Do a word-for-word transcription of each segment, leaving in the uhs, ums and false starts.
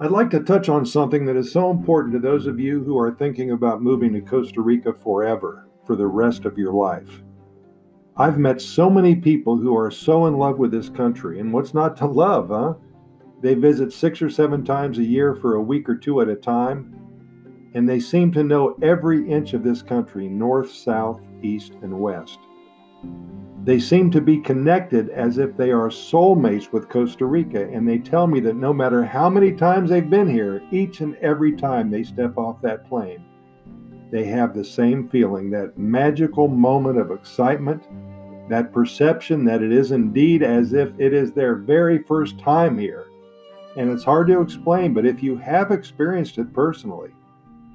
I'd like to touch on something that is so important to those of you who are thinking about moving to Costa Rica forever, for the rest of your life. I've met so many people who are so in love with this country, and what's not to love, huh? They visit six or seven times a year for a week or two at a time, and they seem to know every inch of this country, north, south, east, and west. They seem to be connected as if they are soulmates with Costa Rica, and they tell me that no matter how many times they've been here, each and every time they step off that plane, they have the same feeling, that magical moment of excitement, that perception that it is indeed as if it is their very first time here. And it's hard to explain, but if you have experienced it personally,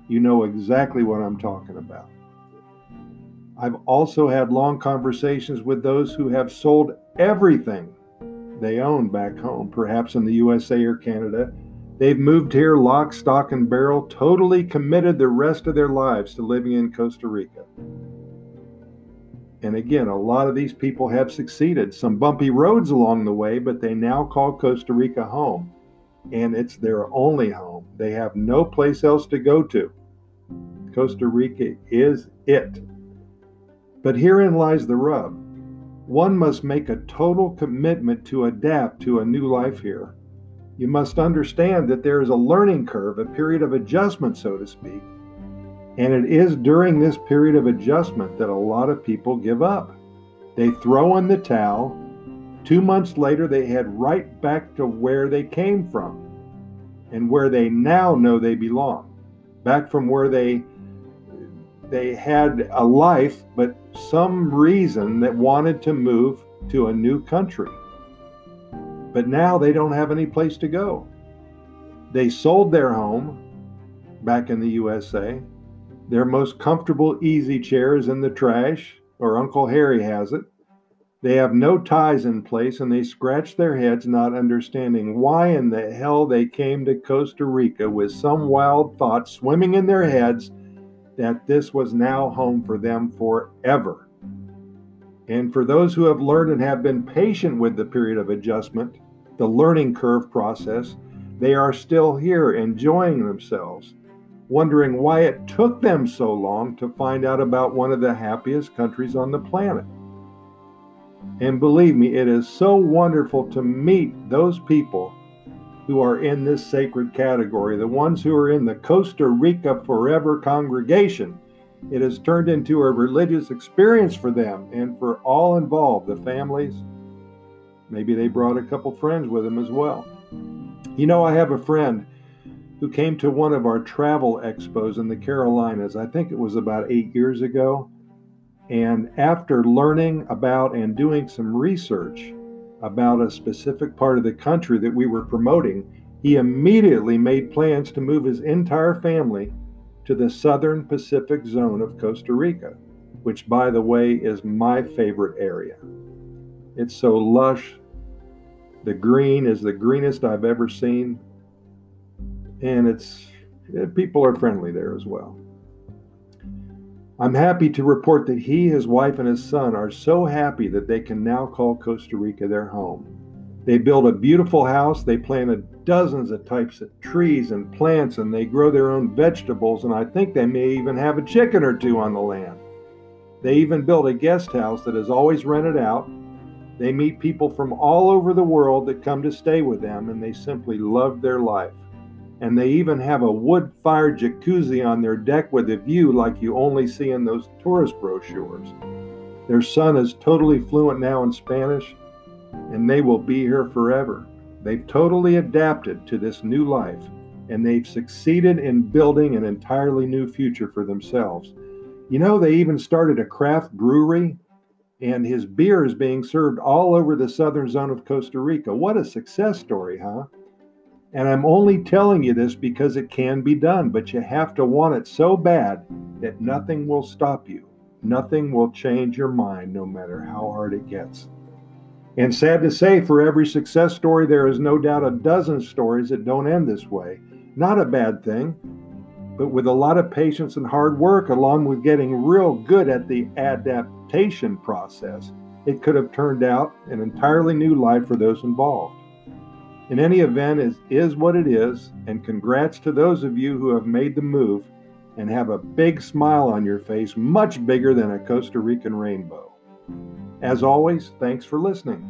you know exactly what I'm talking about. I've also had long conversations with those who have sold everything they own back home, perhaps in the U S A or Canada. They've moved here lock, stock, and barrel, totally committed the rest of their lives to living in Costa Rica. And again, a lot of these people have succeeded. Some bumpy roads along the way, but they now call Costa Rica home. And it's their only home. They have no place else to go to. Costa Rica is it. But herein lies the rub. One must make a total commitment to adapt to a new life here. You must understand that there is a learning curve, a period of adjustment, so to speak. And it is during this period of adjustment that a lot of people give up. They throw in the towel. Two months later, they head right back to where they came from and where they now know they belong. Back from where they they had a life, but some reason that wanted to move to a new country. But now they don't have any place to go. They sold their home back in the U S A. Their most comfortable easy chair is in the trash, or Uncle Harry has it. They have no ties in place, and they scratch their heads not understanding why in the hell they came to Costa Rica, with some wild thought swimming in their heads that this was now home for them forever. And for those who have learned and have been patient with the period of adjustment, the learning curve process, they are still here enjoying themselves, wondering why it took them so long to find out about one of the happiest countries on the planet. And believe me, it is so wonderful to meet those people who are in this sacred category, the ones who are in the Costa Rica Forever congregation. It has turned into a religious experience for them and for all involved, the families. Maybe they brought a couple friends with them as well. You know, I have a friend who came to one of our travel expos in the Carolinas. I think it was about eight years ago. And after learning about and doing some research about a specific part of the country that we were promoting, he immediately made plans to move his entire family to the southern Pacific zone of Costa Rica, which, by the way, is my favorite area. It's so lush. The green is the greenest I've ever seen. And it's people are friendly there as well. I'm happy to report that he, his wife, and his son are so happy that they can now call Costa Rica their home. They built a beautiful house. They planted dozens of types of trees and plants, and they grow their own vegetables, and I think they may even have a chicken or two on the land. They even built a guest house that is always rented out. They meet people from all over the world that come to stay with them, and they simply love their life. And they even have a wood-fired jacuzzi on their deck with a view like you only see in those tourist brochures. Their son is totally fluent now in Spanish, and they will be here forever. They've totally adapted to this new life, and they've succeeded in building an entirely new future for themselves. You know, they even started a craft brewery, and his beer is being served all over the southern zone of Costa Rica. What a success story, huh? And I'm only telling you this because it can be done, but you have to want it so bad that nothing will stop you. Nothing will change your mind, no matter how hard it gets. And sad to say, for every success story, there is no doubt a dozen stories that don't end this way. Not a bad thing, but with a lot of patience and hard work, along with getting real good at the adaptation process, it could have turned out an entirely new life for those involved. In any event, it is what it is, and congrats to those of you who have made the move and have a big smile on your face, much bigger than a Costa Rican rainbow. As always, thanks for listening.